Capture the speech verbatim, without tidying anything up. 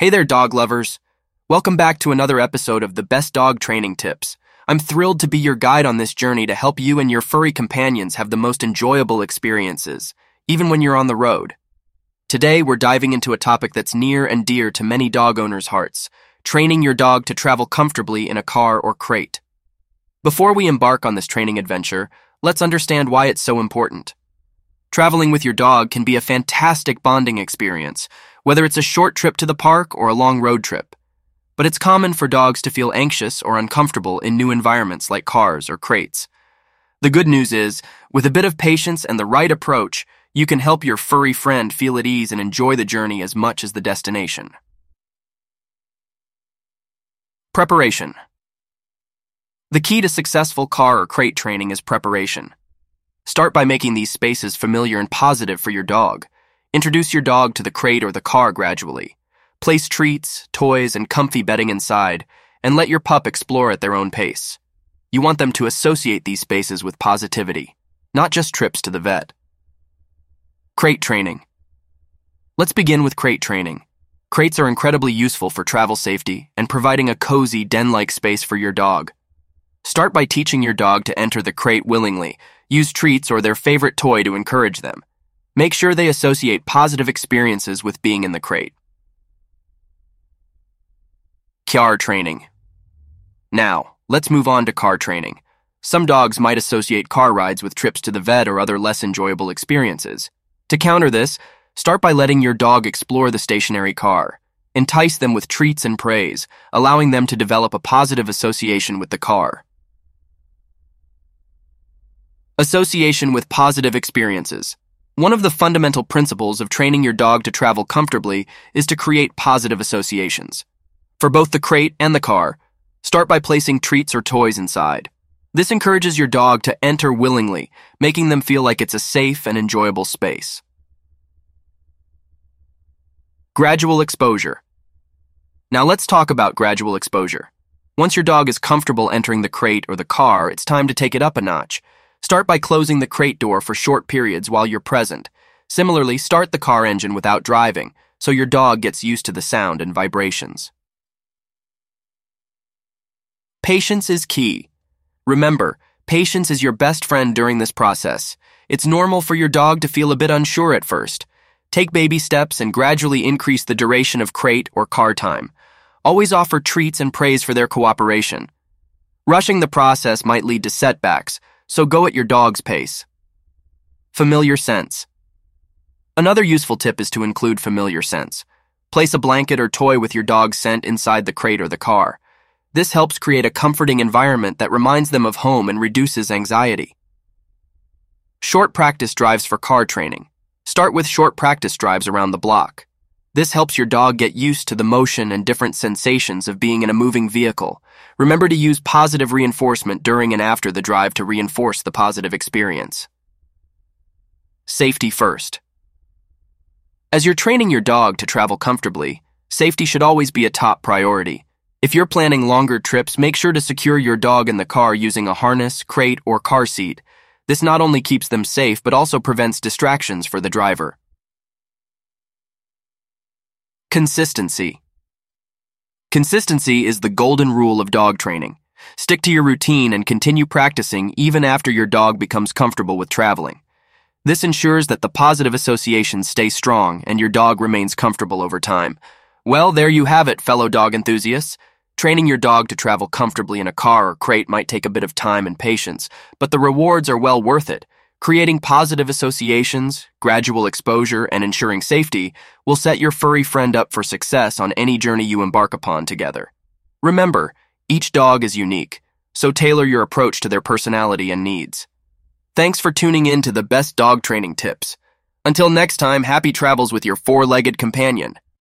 Hey there, dog lovers. Welcome back to another episode of The Best Dog Training Tips. I'm thrilled to be your guide on this journey to help you and your furry companions have the most enjoyable experiences, even when you're on the road. Today, we're diving into a topic that's near and dear to many dog owners' hearts, training your dog to travel comfortably in a car or crate. Before we embark on this training adventure, let's understand why it's so important. Traveling with your dog can be a fantastic bonding experience, whether it's a short trip to the park or a long road trip. But it's common for dogs to feel anxious or uncomfortable in new environments like cars or crates. The good news is, with a bit of patience and the right approach, you can help your furry friend feel at ease and enjoy the journey as much as the destination. Preparation. The key to successful car or crate training is preparation. Start by making these spaces familiar and positive for your dog. Introduce your dog to the crate or the car gradually. Place treats, toys, and comfy bedding inside, and let your pup explore at their own pace. You want them to associate these spaces with positivity, not just trips to the vet. Crate training. Let's begin with crate training. Crates are incredibly useful for travel safety and providing a cozy, den-like space for your dog. Start by teaching your dog to enter the crate willingly. Use treats or their favorite toy to encourage them. Make sure they associate positive experiences with being in the crate. Car training. Now, let's move on to car training. Some dogs might associate car rides with trips to the vet or other less enjoyable experiences. To counter this, start by letting your dog explore the stationary car. Entice them with treats and praise, allowing them to develop a positive association with the car. Association with positive experiences. One of the fundamental principles of training your dog to travel comfortably is to create positive associations. For both the crate and the car, start by placing treats or toys inside. This encourages your dog to enter willingly, making them feel like it's a safe and enjoyable space. Gradual exposure. Now let's talk about gradual exposure. Once your dog is comfortable entering the crate or the car, it's time to take it up a notch. Start by closing the crate door for short periods while you're present. Similarly, start the car engine without driving, so your dog gets used to the sound and vibrations. Patience is key. Remember, patience is your best friend during this process. It's normal for your dog to feel a bit unsure at first. Take baby steps and gradually increase the duration of crate or car time. Always offer treats and praise for their cooperation. Rushing the process might lead to setbacks, so go at your dog's pace. Familiar scents. Another useful tip is to include familiar scents. Place a blanket or toy with your dog's scent inside the crate or the car. This helps create a comforting environment that reminds them of home and reduces anxiety. Short practice drives for car training. Start with short practice drives around the block. This helps your dog get used to the motion and different sensations of being in a moving vehicle. Remember to use positive reinforcement during and after the drive to reinforce the positive experience. Safety first. As you're training your dog to travel comfortably, safety should always be a top priority. If you're planning longer trips, make sure to secure your dog in the car using a harness, crate, or car seat. This not only keeps them safe, but also prevents distractions for the driver. Consistency. Consistency is the golden rule of dog training. Stick to your routine and continue practicing even after your dog becomes comfortable with traveling. This ensures that the positive associations stay strong and your dog remains comfortable over time. Well, there you have it, fellow dog enthusiasts. Training your dog to travel comfortably in a car or crate might take a bit of time and patience, but the rewards are well worth it. Creating positive associations, gradual exposure, and ensuring safety will set your furry friend up for success on any journey you embark upon together. Remember, each dog is unique, so tailor your approach to their personality and needs. Thanks for tuning in to The Best Dog Training Tips. Until next time, happy travels with your four-legged companion.